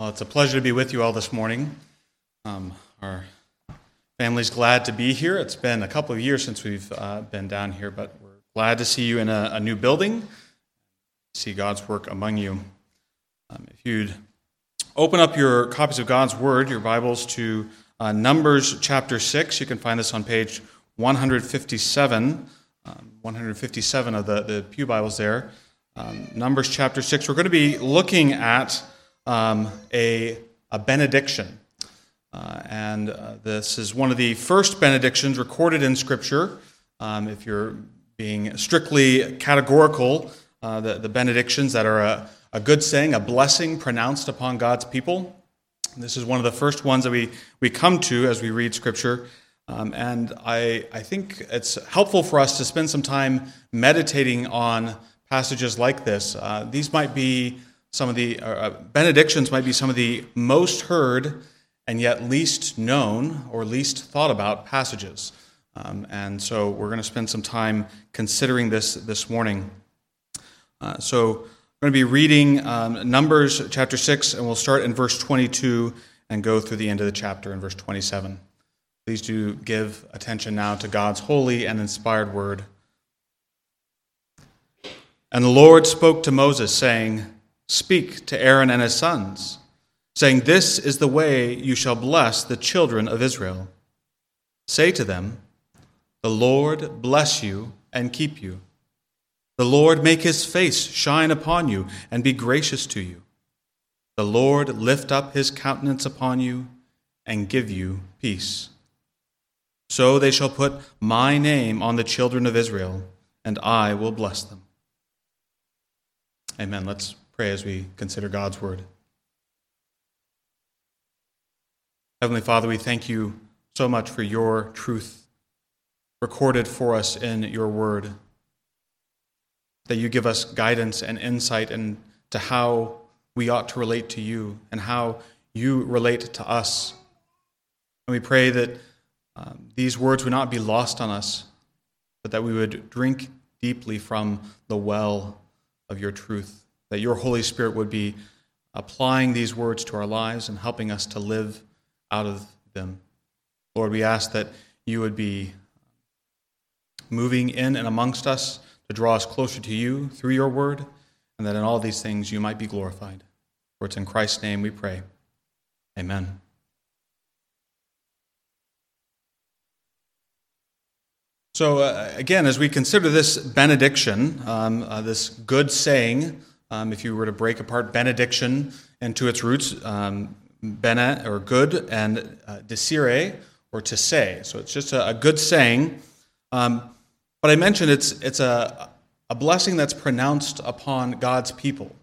Well, it's a pleasure to be with you all this morning. Our family's glad to be here. It's been a couple of years since we've been down here, but we're glad to see you in a new building, see God's work among you. If you'd open up your copies of God's Word, your Bibles, to Numbers chapter 6, you can find this on page 157, 157 of the Pew Bibles there. Numbers chapter 6, we're going to be looking at a benediction. This is one of the first benedictions recorded in Scripture. If you're being strictly categorical, the benedictions that are a good saying, a blessing pronounced upon God's people. This is one of the first ones that we come to as we read Scripture. And I think it's helpful for us to spend some time meditating on passages like this. These might be some of the benedictions might be some of the most heard and yet least known or least thought about passages. And so we're going to spend some time considering this morning. So I'm going to be reading Numbers chapter 6, and we'll start in verse 22 and go through the end of the chapter in verse 27. Please do give attention now to God's holy and inspired word. And the Lord spoke to Moses, saying, "Speak to Aaron and his sons, saying, 'This is the way you shall bless the children of Israel. Say to them, the Lord bless you and keep you. The Lord make his face shine upon you and be gracious to you. The Lord lift up his countenance upon you and give you peace. So they shall put my name on the children of Israel, and I will bless them.'" Amen. Let's pray as we consider God's word. Heavenly Father, we thank you so much for your truth recorded for us in your word, that you give us guidance and insight into how we ought to relate to you and how you relate to us. And we pray that these words would not be lost on us, but that we would drink deeply from the well of your truth, that your Holy Spirit would be applying these words to our lives and helping us to live out of them. Lord, we ask that you would be moving in and amongst us to draw us closer to you through your word, and that in all these things you might be glorified. For it's in Christ's name we pray. Amen. So again, as we consider this benediction, this good saying, if you were to break apart benediction into its roots, bene, or good, and decire, or to say. So it's just a good saying. But I mentioned it's a blessing that's pronounced upon God's people.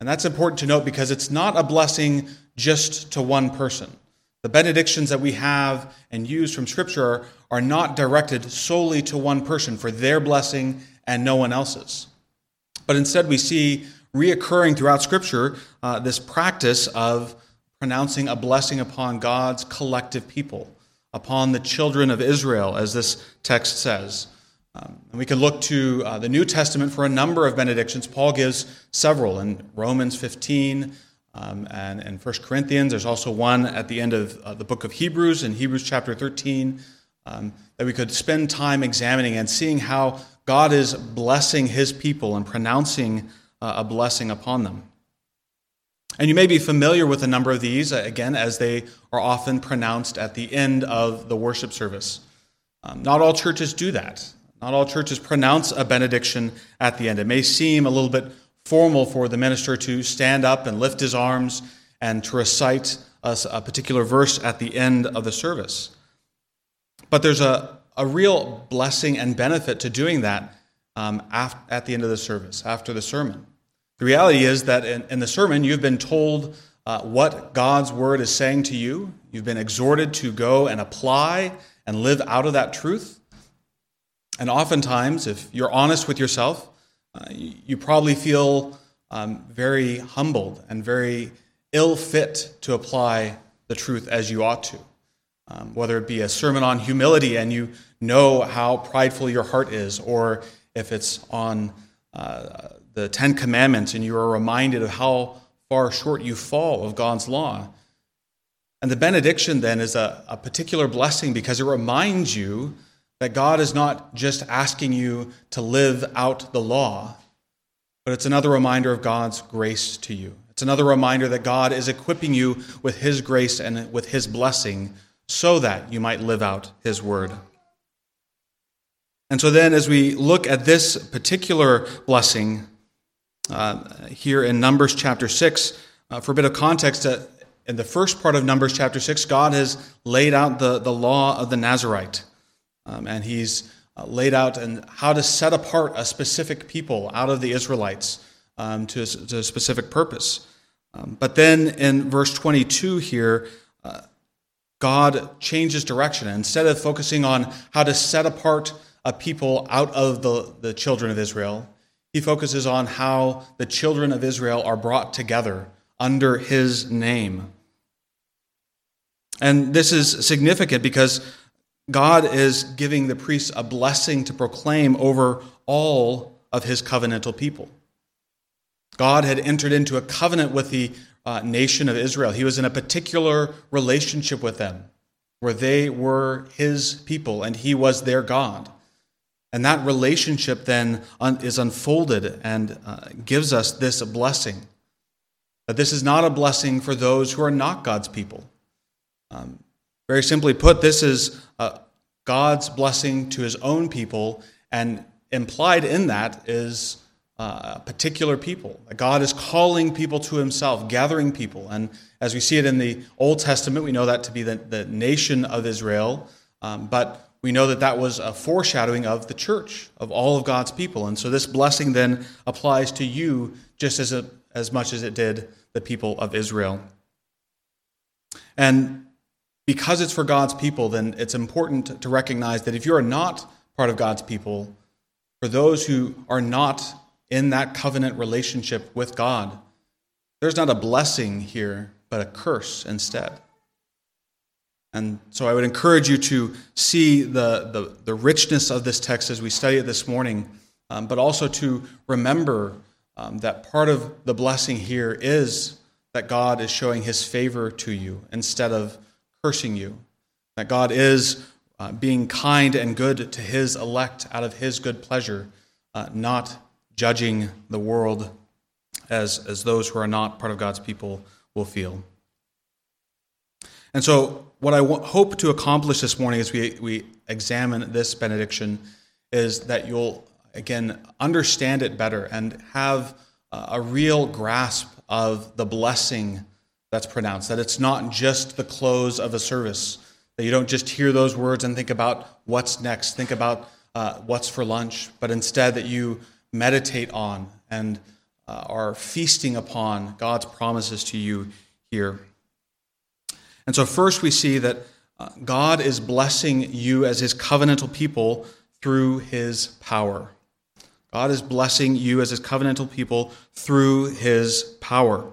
And that's important to note because it's not a blessing just to one person. The benedictions that we have and use from Scripture are not directed solely to one person for their blessing and no one else's. But instead we see reoccurring throughout Scripture, this practice of pronouncing a blessing upon God's collective people, upon the children of Israel, as this text says. And we can look to the New Testament for a number of benedictions. Paul gives several in Romans 15 and in 1 Corinthians. There's also one at the end of the book of Hebrews, in Hebrews chapter 13, that we could spend time examining and seeing how God is blessing his people and pronouncing a blessing upon them. And you may be familiar with a number of these, again, as they are often pronounced at the end of the worship service. Not all churches do that. Not all churches pronounce a benediction at the end. It may seem a little bit formal for the minister to stand up and lift his arms and to recite a particular verse at the end of the service. But there's a real blessing and benefit to doing that at the end of the service, after the sermon. The reality is that in the sermon, you've been told what God's word is saying to you. You've been exhorted to go and apply and live out of that truth. And oftentimes, if you're honest with yourself, you probably feel very humbled and very ill-fit to apply the truth as you ought to. Whether it be a sermon on humility and you know how prideful your heart is, or if it's on the Ten Commandments and you are reminded of how far short you fall of God's law. And the benediction then is a particular blessing because it reminds you that God is not just asking you to live out the law, but it's another reminder of God's grace to you. It's another reminder that God is equipping you with his grace and with his blessing so that you might live out his word. And so then as we look at this particular blessing here in Numbers chapter 6, for a bit of context, in the first part of Numbers chapter 6, God has laid out the law of the Nazirite. And he's laid out and how to set apart a specific people out of the Israelites to a specific purpose. But then in verse 22 here, God changes direction. Instead of focusing on how to set apart a people out of the children of Israel, he focuses on how the children of Israel are brought together under his name. And this is significant because God is giving the priests a blessing to proclaim over all of his covenantal people. God had entered into a covenant with the nation of Israel. He was in a particular relationship with them, where they were his people and he was their God. And that relationship then is unfolded and gives us this blessing. But this is not a blessing for those who are not God's people. Very simply put, this is God's blessing to his own people, and implied in that is a particular people. God is calling people to himself, gathering people. And as we see it in the Old Testament, we know that to be the nation of Israel, but we know that that was a foreshadowing of the church, of all of God's people. And so this blessing then applies to you just as much as it did the people of Israel. And because it's for God's people, then it's important to recognize that if you are not part of God's people, for those who are not in that covenant relationship with God, there's not a blessing here, but a curse instead. And so I would encourage you to see the richness of this text as we study it this morning, but also to remember that part of the blessing here is that God is showing his favor to you instead of cursing you, that God is being kind and good to his elect out of his good pleasure, not judging the world as those who are not part of God's people will feel. And so what I hope to accomplish this morning as we examine this benediction is that you'll, again, understand it better and have a real grasp of the blessing that's pronounced, that it's not just the close of a service, that you don't just hear those words and think about what's next, think about what's for lunch, but instead that you meditate on and are feasting upon God's promises to you here. And so first we see that God is blessing you as his covenantal people through his power. God is blessing you as his covenantal people through his power.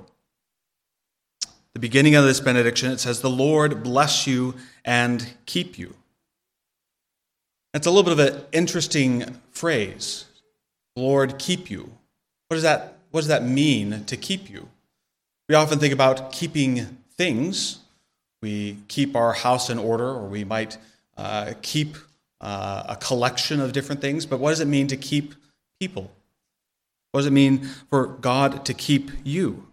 The beginning of this benediction, it says, "The Lord bless you and keep you." That's a little bit of an interesting phrase. Lord, keep you. What does that mean to keep you? We often think about keeping things. We keep our house in order, or we might keep a collection of different things. But what does it mean to keep people? What does it mean for God to keep you?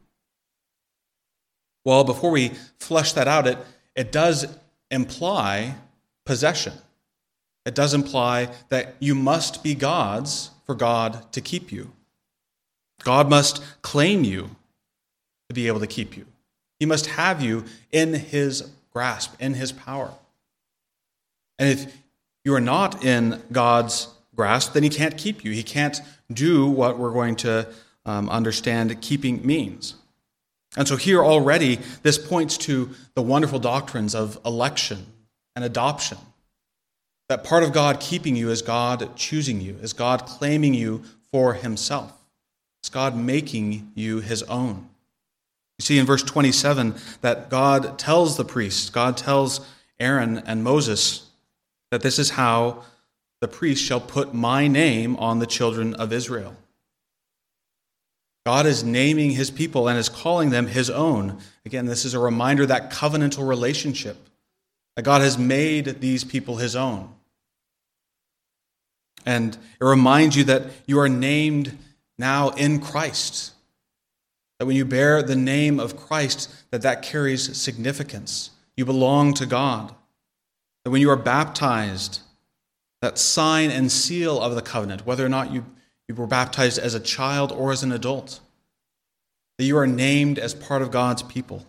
Well, before we flesh that out, it does imply possession. It does imply that you must be God's for God to keep you. God must claim you to be able to keep you. He must have you in his grasp, in his power. And if you are not in God's grasp, then he can't keep you. He can't do what we're going to understand keeping means. And so here already, this points to the wonderful doctrines of election and adoption. That part of God keeping you is God choosing you, is God claiming you for himself. It's God making you his own. You see in verse 27 that God tells the priests, God tells Aaron and Moses that this is how the priests shall put my name on the children of Israel. God is naming his people and is calling them his own. Again, this is a reminder of that covenantal relationship, that God has made these people his own. And it reminds you that you are named now in Christ. That when you bear the name of Christ, that carries significance. You belong to God. That when you are baptized, that sign and seal of the covenant, whether or not you were baptized as a child or as an adult, that you are named as part of God's people.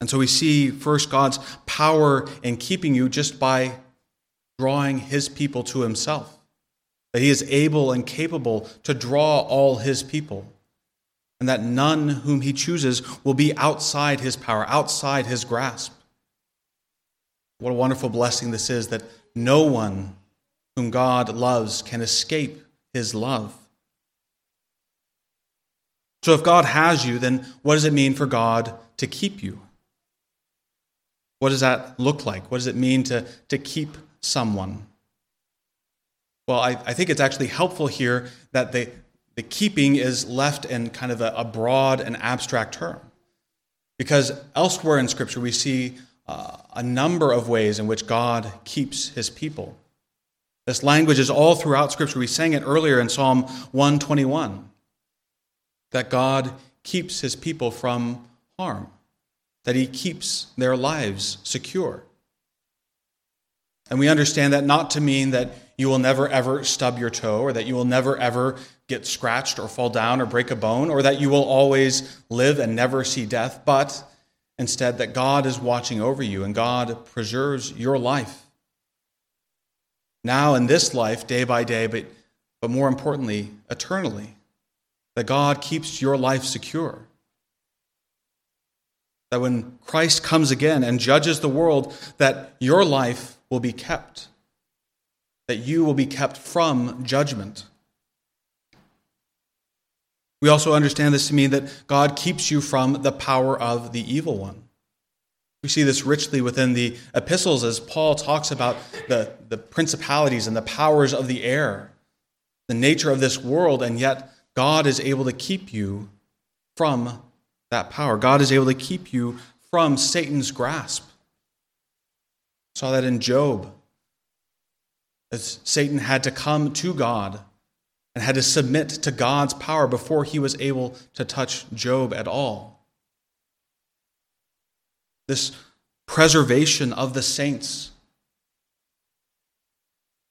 And so we see first God's power in keeping you just by drawing his people to himself. That he is able and capable to draw all his people, and that none whom he chooses will be outside his power, outside his grasp. What a wonderful blessing this is, that no one whom God loves can escape his love. So if God has you, then what does it mean for God to keep you? What does that look like? What does it mean to keep someone? Well, I think it's actually helpful here that the keeping is left in kind of a broad and abstract term, because elsewhere in Scripture we see a number of ways in which God keeps his people. This language is all throughout Scripture. We sang it earlier in Psalm 121, that God keeps his people from harm, that he keeps their lives secure. And we understand that not to mean that you will never, ever stub your toe, or that you will never, ever get scratched or fall down or break a bone, or that you will always live and never see death, but instead that God is watching over you and God preserves your life. Now in this life, day by day, but more importantly, eternally, that God keeps your life secure. That when Christ comes again and judges the world, that your life will be kept, that you will be kept from judgment. We also understand this to mean that God keeps you from the power of the evil one. We see this richly within the epistles as Paul talks about the principalities and the powers of the air, the nature of this world, and yet God is able to keep you from that power. God is able to keep you from Satan's grasp. We saw that in Job, as Satan had to come to God and had to submit to God's power before he was able to touch Job at all. This preservation of the saints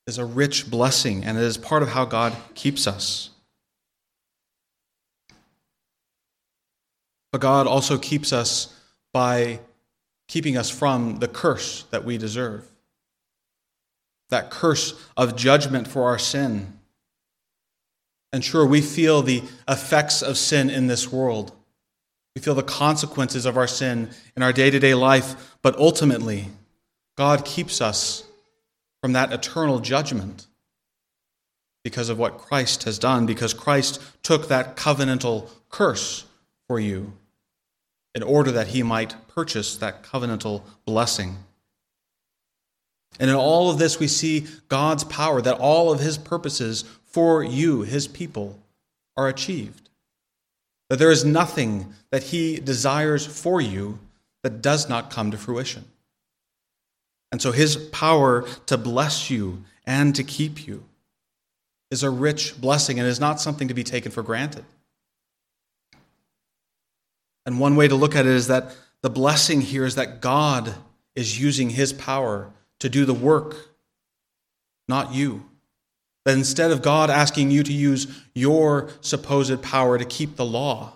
is a rich blessing, and it is part of how God keeps us. But God also keeps us by keeping us from the curse that we deserve. That curse of judgment for our sin. And sure, we feel the effects of sin in this world. We feel the consequences of our sin in our day-to-day life, but ultimately, God keeps us from that eternal judgment because of what Christ has done, because Christ took that covenantal curse for you in order that he might purchase that covenantal blessing. And in all of this, we see God's power, that all of his purposes for you, his people, are achieved. That there is nothing that he desires for you that does not come to fruition. And so his power to bless you and to keep you is a rich blessing and is not something to be taken for granted. And one way to look at it is that the blessing here is that God is using his power to do the work, not you. That instead of God asking you to use your supposed power to keep the law,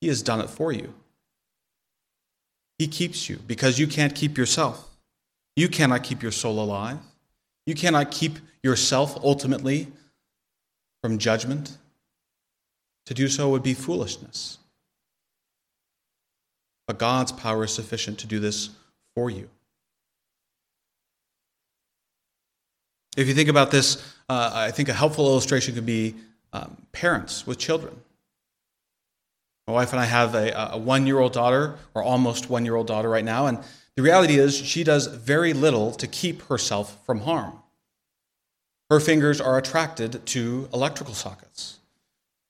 he has done it for you. He keeps you because you can't keep yourself. You cannot keep your soul alive. You cannot keep yourself ultimately from judgment. To do so would be foolishness. But God's power is sufficient to do this for you. If you think about this, I think a helpful illustration could be parents with children. My wife and I have a one-year-old daughter, or almost one-year-old daughter right now, and the reality is she does very little to keep herself from harm. Her fingers are attracted to electrical sockets.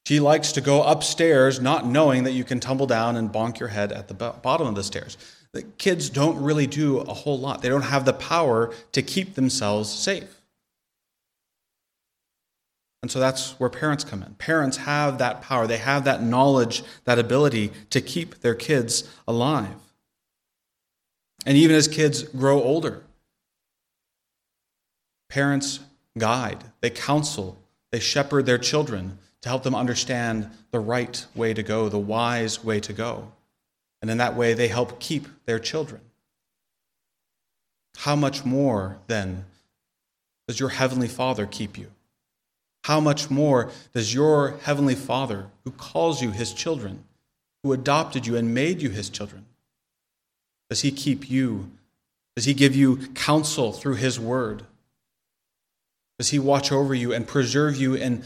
She likes to go upstairs not knowing that you can tumble down and bonk your head at the bottom of the stairs. The kids don't really do a whole lot. They don't have the power to keep themselves safe. And so that's where parents come in. Parents have that power. They have that knowledge, that ability to keep their kids alive. And even as kids grow older, parents guide, they counsel, they shepherd their children to help them understand the right way to go, the wise way to go. And in that way, they help keep their children. How much more, then, does your Heavenly Father keep you? How much more does your Heavenly Father, who calls you His children, who adopted you and made you His children, does He keep you? Does He give you counsel through His word? Does He watch over you and preserve you in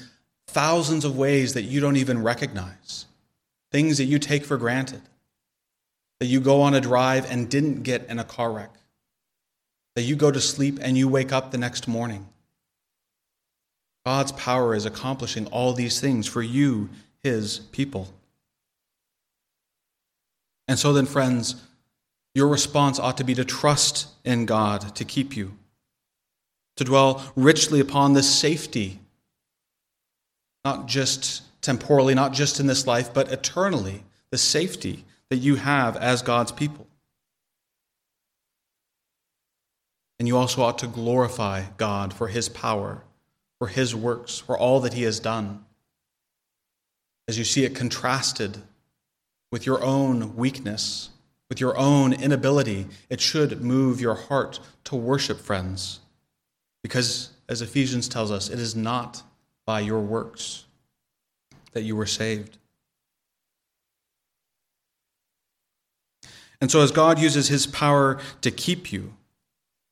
thousands of ways that you don't even recognize? Things that you take for granted. That you go on a drive and didn't get in a car wreck. That you go to sleep and you wake up the next morning. God's power is accomplishing all these things for you, His people. And so then, friends, your response ought to be to trust in God to keep you, to dwell richly upon this safety, not just temporally, not just in this life, but eternally, the safety that you have as God's people. And you also ought to glorify God for His power, for His works, for all that He has done, as you see it contrasted with your own weakness, with your own inability. It should move your heart to worship, friends, because, as Ephesians tells us, it is not by your works that you were saved. And so as God uses His power to keep you,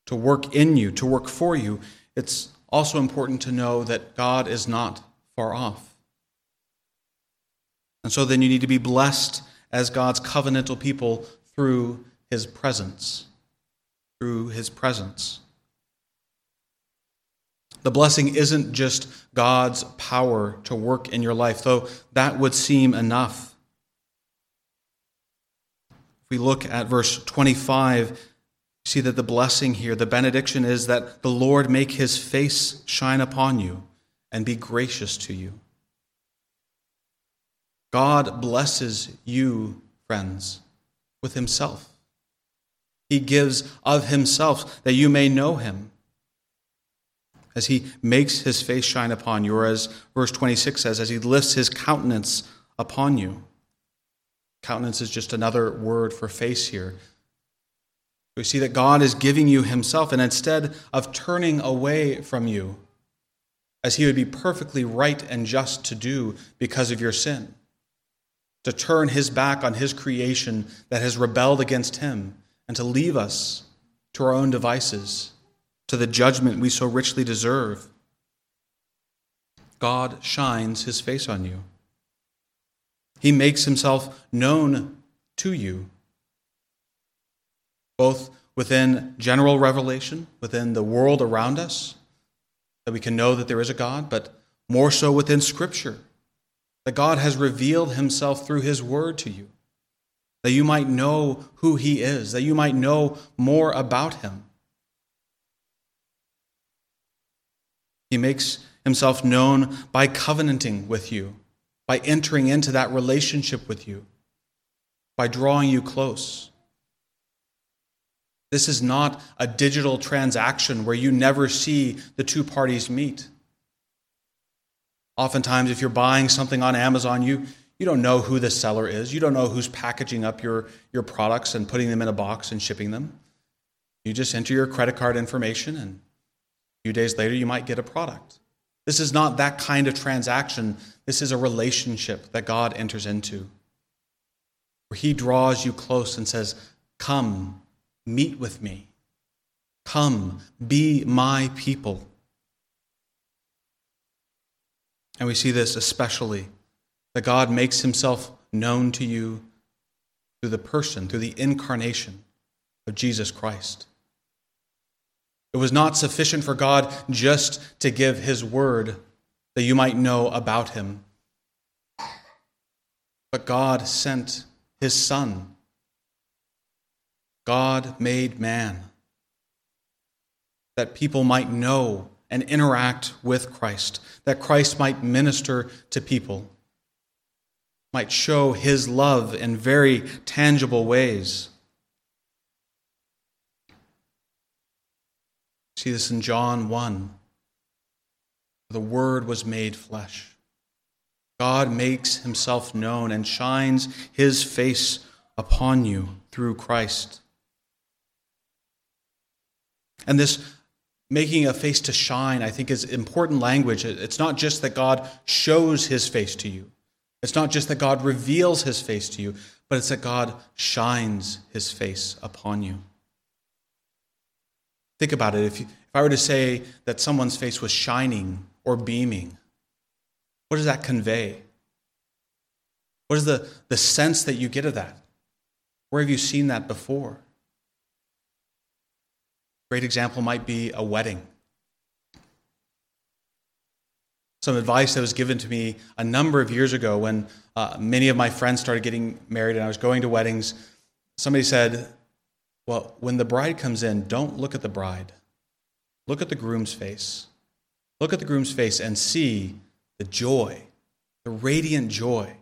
to work in you, to work for you, it's also important to know that God is not far off. And so then you need to be blessed as God's covenantal people through His presence. Through His presence. The blessing isn't just God's power to work in your life, though that would seem enough. If we look at verse 25, see that the blessing here, the benediction, is that the Lord make His face shine upon you and be gracious to you. God blesses you, friends, with Himself. He gives of Himself that you may know Him, as He makes His face shine upon you, or as verse 26 says, as He lifts His countenance upon you. Countenance is just another word for face here. We see that God is giving you Himself, and instead of turning away from you, as He would be perfectly right and just to do because of your sin, to turn His back on His creation that has rebelled against Him, and to leave us to our own devices, to the judgment we so richly deserve, God shines His face on you. He makes Himself known to you, both within general revelation, within the world around us, that we can know that there is a God, but more so within Scripture, that God has revealed Himself through His word to you, that you might know who He is, that you might know more about Him. He makes Himself known by covenanting with you, by entering into that relationship with you, by drawing you close. This is not a digital transaction where you never see the two parties meet. Oftentimes, if you're buying something on Amazon, you don't know who the seller is. You don't know who's packaging up your products and putting them in a box and shipping them. You just enter your credit card information, and a few days later, you might get a product. This is not that kind of transaction. This is a relationship that God enters into, where He draws you close and says, "Come, meet with me. Come, be my people." And we see this especially, that God makes Himself known to you through the person, through the incarnation of Jesus Christ. It It was not sufficient for God just to give his word that you might know about him. But God sent his Son. God made man, that people might know and interact with Christ, that Christ might minister to people, might show his love in very tangible ways. See this in John 1. The Word was made flesh. God makes himself known and shines his face upon you through Christ. And this making a face to shine, I think, is important language. It's not just that God shows his face to you. It's not just that God reveals his face to you, but it's that God shines his face upon you. Think about it. If I were to say that someone's face was shining or beaming, what does that convey? What is the sense that you get of that? Where have you seen that before? A great example might be a wedding. Some advice that was given to me a number of years ago when many of my friends started getting married and I was going to weddings, somebody said, well, when the bride comes in, don't look at the bride. Look at the groom's face. Look at the groom's face and see the joy, the radiant joy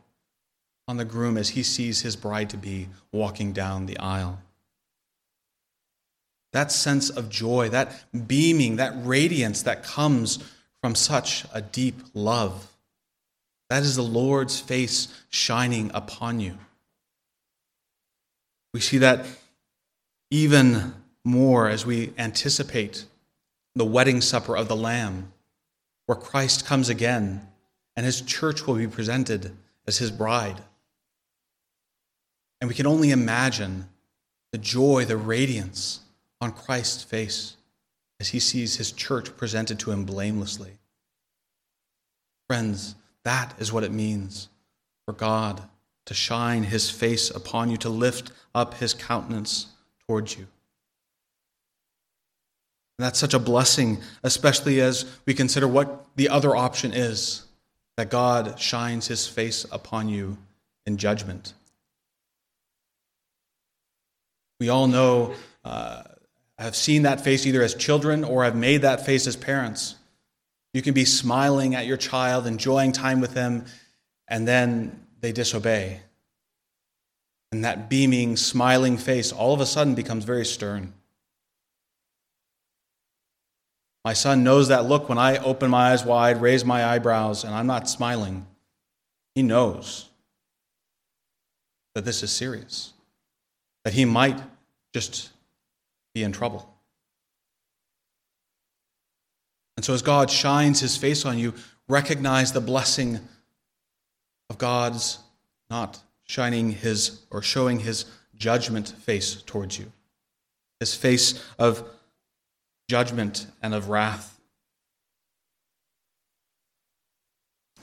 on the groom as he sees his bride-to-be walking down the aisle. That sense of joy, that beaming, that radiance that comes from such a deep love, that is the Lord's face shining upon you. We see that even more as we anticipate the wedding supper of the Lamb, where Christ comes again, and his church will be presented as his bride. And we can only imagine the joy, the radiance on Christ's face as he sees his church presented to him blamelessly. Friends, that is what it means for God to shine his face upon you, to lift up his countenance towards you. And that's such a blessing, especially as we consider what the other option is, that God shines his face upon you in judgment. We all know, have seen that face either as children or have made that face as parents. You can be smiling at your child, enjoying time with them, and then they disobey. And that beaming, smiling face all of a sudden becomes very stern. My son knows that look when I open my eyes wide, raise my eyebrows, and I'm not smiling. He knows that this is serious, that he might just be in trouble. And so as God shines his face on you, recognize the blessing of God's not shining his or showing his judgment face towards you, his face of judgment and of wrath.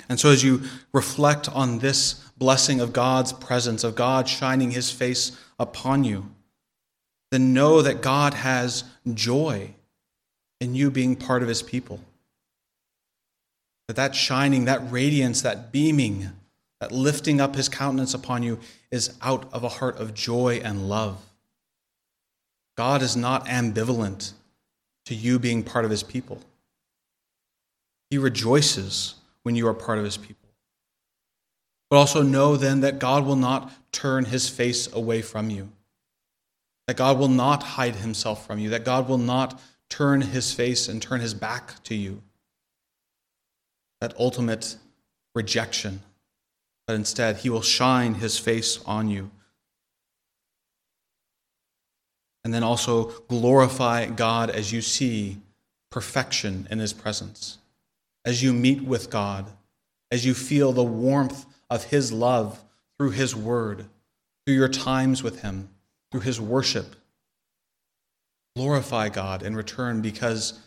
And so as you reflect on this blessing of God's presence, of God shining his face upon you, then know that God has joy in you being part of his people. That shining, that radiance, that beaming, that lifting up his countenance upon you is out of a heart of joy and love. God is not ambivalent to you being part of his people. He rejoices when you are part of his people. But also know then that God will not turn his face away from you, that God will not hide himself from you, that God will not turn his face and turn his back to you, that ultimate rejection, but instead he will shine his face on you. And then also glorify God as you see perfection in his presence, as you meet with God, as you feel the warmth of his love through his word, through your times with him, through his worship. Glorify God in return, because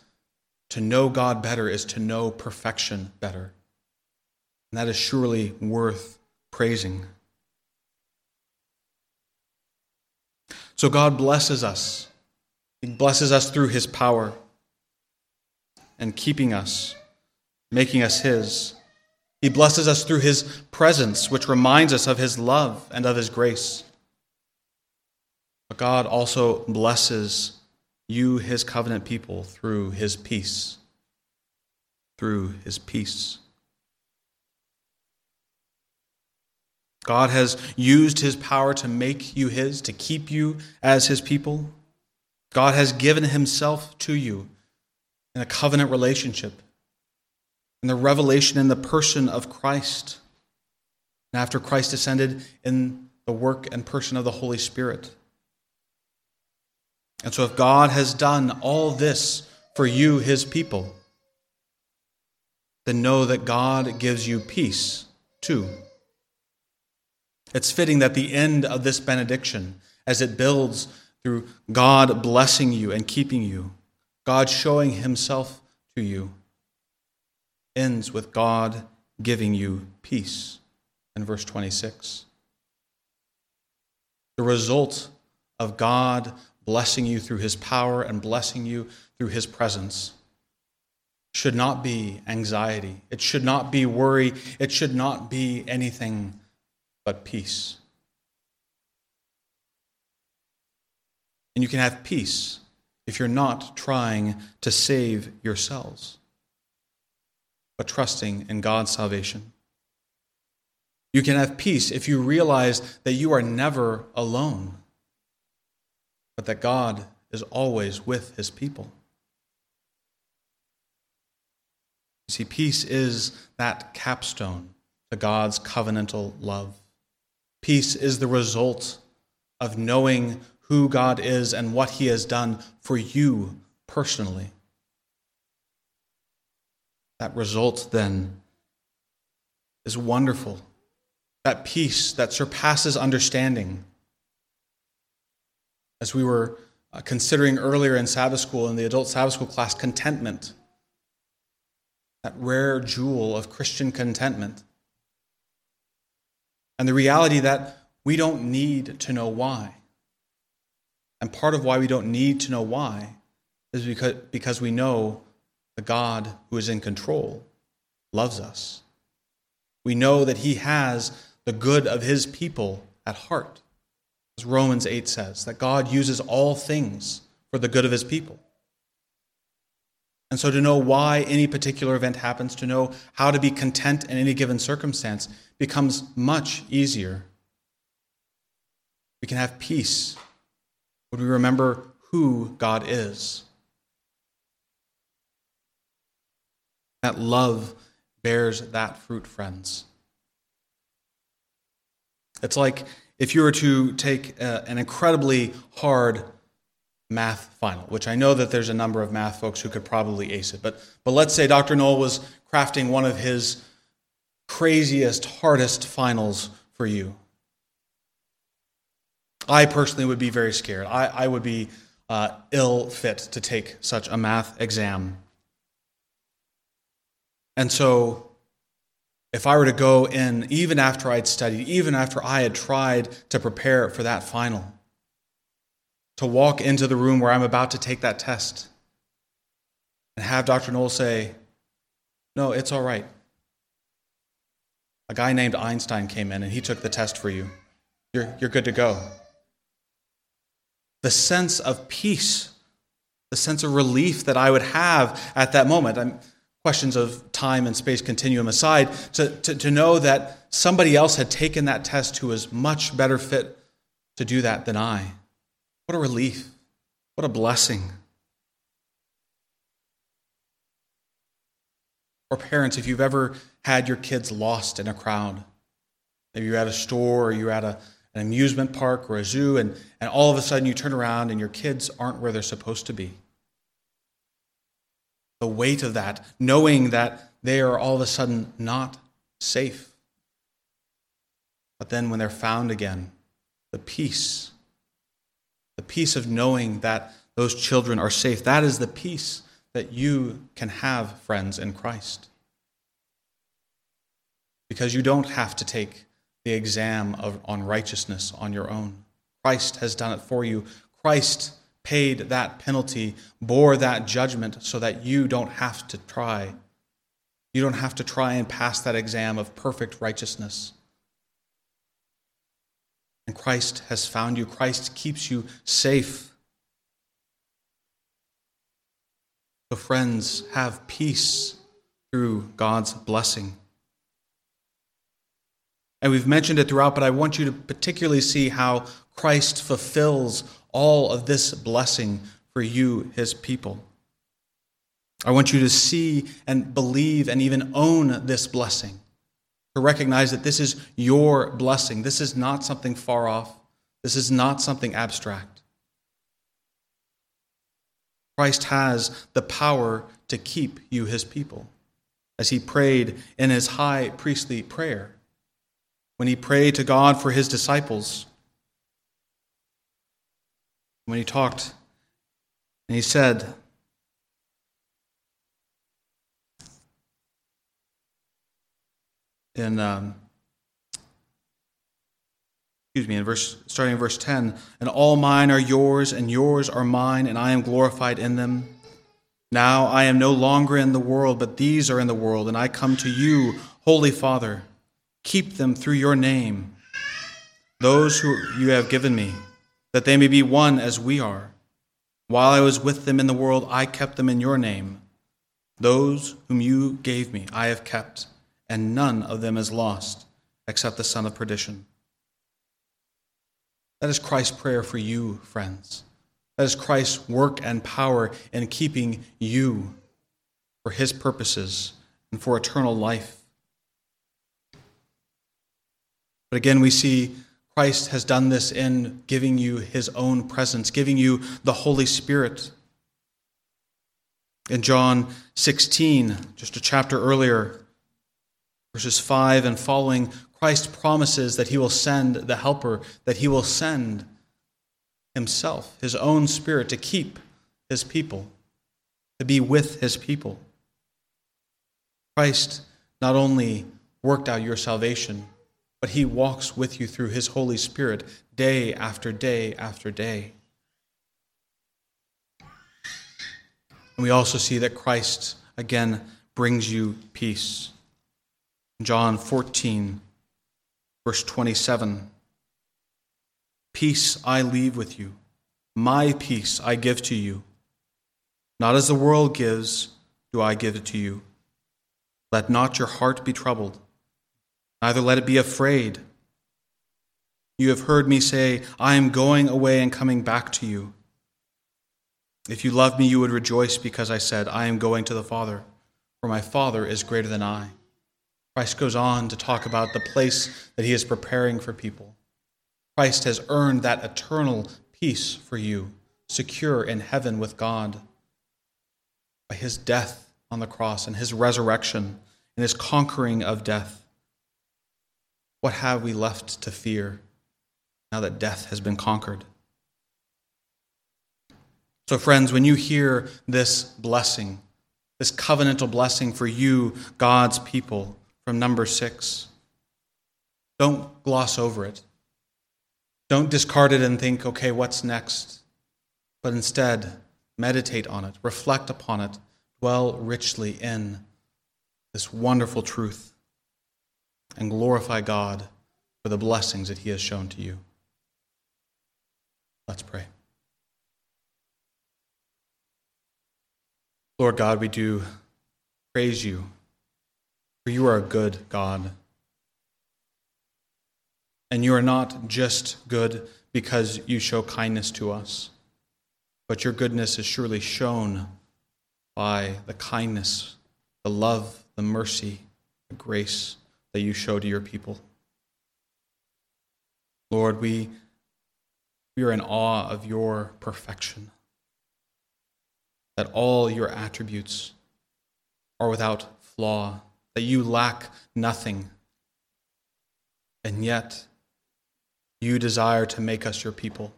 to know God better is to know perfection better. And that is surely worth praising. So God blesses us. He blesses us through his power, and keeping us, making us his. He blesses us through his presence, which reminds us of his love and of his grace. But God also blesses you, his covenant people, through his peace. Through his peace. God has used his power to make you his, to keep you as his people. God has given himself to you in a covenant relationship, in the revelation in the person of Christ, and after Christ ascended in the work and person of the Holy Spirit. And so if God has done all this for you, his people, then know that God gives you peace too. It's fitting that the end of this benediction, as it builds through God blessing you and keeping you, God showing himself to you, ends with God giving you peace in verse 26. The result of God blessing you through his power and blessing you through his presence should not be anxiety. It should not be worry. It should not be anything but peace. And you can have peace if you're not trying to save yourselves, but trusting in God's salvation. You can have peace if you realize that you are never alone, but that God is always with his people. You see, peace is that capstone to God's covenantal love. Peace is the result of knowing who God is and what he has done for you personally. That result, then, is wonderful. That peace that surpasses understanding. As we were considering earlier in Sabbath school, in the adult Sabbath school class, contentment, that rare jewel of Christian contentment, and the reality that we don't need to know why. And part of why we don't need to know why is because we know the God who is in control loves us. We know that he has the good of his people at heart. As Romans 8 says, that God uses all things for the good of his people. And so to know why any particular event happens, to know how to be content in any given circumstance becomes much easier. We can have peace when we remember who God is. That love bears that fruit, friends. It's like if you were to take an incredibly hard math final, which I know that there's a number of math folks who could probably ace it, but let's say Dr. Knoll was crafting one of his craziest, hardest finals for you. I personally would be very scared. I would be ill-fit to take such a math exam. And so if I were to go in, even after I'd studied, even after I had tried to prepare for that final, to walk into the room where I'm about to take that test and have Dr. Knoll say, "No, it's all right. A guy named Einstein came in and he took the test for you. You're good to go." The sense of peace, the sense of relief that I would have at that moment, questions of time and space continuum aside, to know that somebody else had taken that test who was much better fit to do that than I. What a relief. What a blessing. Or parents, if you've ever had your kids lost in a crowd, maybe you're at a store or you're at an amusement park or a zoo, and all of a sudden you turn around and your kids aren't where they're supposed to be. The weight of that, knowing that they are all of a sudden not safe. But then when they're found again, the peace of knowing that those children are safe, that is the peace that you can have, friends, in Christ. Because you don't have to take the exam on righteousness on your own. Christ has done it for you. Christ paid that penalty, bore that judgment so that you don't have to try. You don't have to try and pass that exam of perfect righteousness. And Christ has found you. Christ keeps you safe. So friends, have peace through God's blessing. And we've mentioned it throughout, but I want you to particularly see how Christ fulfills all of this blessing for you, his people. I want you to see and believe and even own this blessing, to recognize that this is your blessing. This is not something far off. This is not something abstract. Christ has the power to keep you, his people, as he prayed in his high priestly prayer, when he prayed to God for his disciples, when he talked and he said, starting in verse 10, "And all mine are yours, and yours are mine, and I am glorified in them. Now I am no longer in the world, but these are in the world, and I come to you, Holy Father. Keep them through your name, those who you have given me, that they may be one as we are. While I was with them in the world, I kept them in your name. Those whom you gave me, I have kept, and none of them is lost, except the son of perdition." That is Christ's prayer for you, friends. That is Christ's work and power in keeping you for his purposes and for eternal life. But again, we see Christ has done this in giving you his own presence, giving you the Holy Spirit. In John 16, just a chapter earlier, verses 5 and following, Christ promises that he will send the Helper, that he will send himself, his own Spirit, to keep his people, to be with his people. Christ not only worked out your salvation, but he walks with you through his Holy Spirit day after day after day. And we also see that Christ, again, brings you peace. John 14, verse 27. "Peace I leave with you, my peace I give to you. Not as the world gives, do I give it to you. Let not your heart be troubled, neither let it be afraid. You have heard me say, I am going away and coming back to you. If you loved me, you would rejoice because I said, I am going to the Father, for my Father is greater than I." Christ goes on to talk about the place that he is preparing for people. Christ has earned that eternal peace for you, secure in heaven with God, by his death on the cross and his resurrection and his conquering of death. What have we left to fear now that death has been conquered? So friends, when you hear this blessing, this covenantal blessing for you, God's people, from number 6, don't gloss over it. Don't discard it and think, okay, what's next? But instead, meditate on it, reflect upon it, dwell richly in this wonderful truth, and glorify God for the blessings that he has shown to you. Let's pray. Lord God, we do praise you, for you are a good God. And you are not just good because you show kindness to us, but your goodness is surely shown by the kindness, the love, the mercy, the grace that you show to your people. Lord, we are in awe of your perfection, that all your attributes are without flaw, that you lack nothing, and yet you desire to make us your people,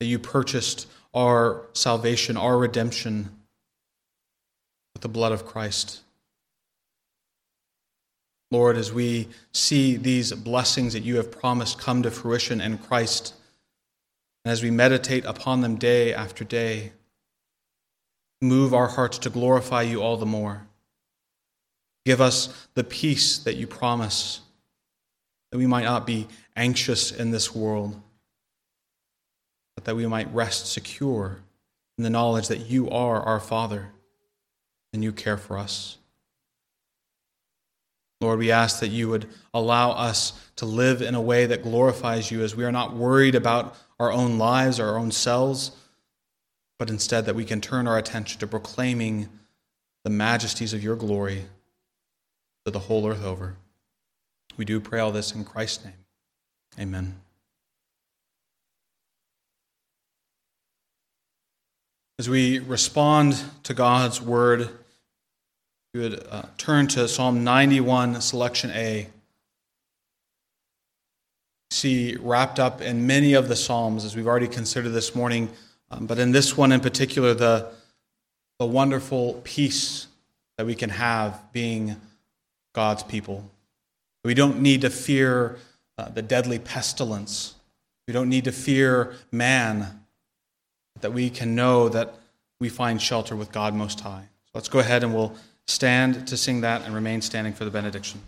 that you purchased our salvation, our redemption, with the blood of Christ. Lord, as we see these blessings that you have promised come to fruition in Christ, And as we meditate upon them day after day, move our hearts to glorify you all the more. Give us the peace that you promise, that we might not be anxious in this world, but that we might rest secure in the knowledge that you are our Father and you care for us. Lord, we ask that you would allow us to live in a way that glorifies you, as we are not worried about our own lives, our own selves, but instead that we can turn our attention to proclaiming the majesties of your glory to the whole earth over. We do pray all this in Christ's name. Amen. As we respond to God's word, we would turn to Psalm 91, selection A. See, wrapped up in many of the Psalms, as we've already considered this morning, but in this one in particular, the wonderful peace that we can have being God's people. We don't need to fear the deadly pestilence. We don't need to fear man, that we can know that we find shelter with God Most High. So let's go ahead and we'll stand to sing that and remain standing for the benediction.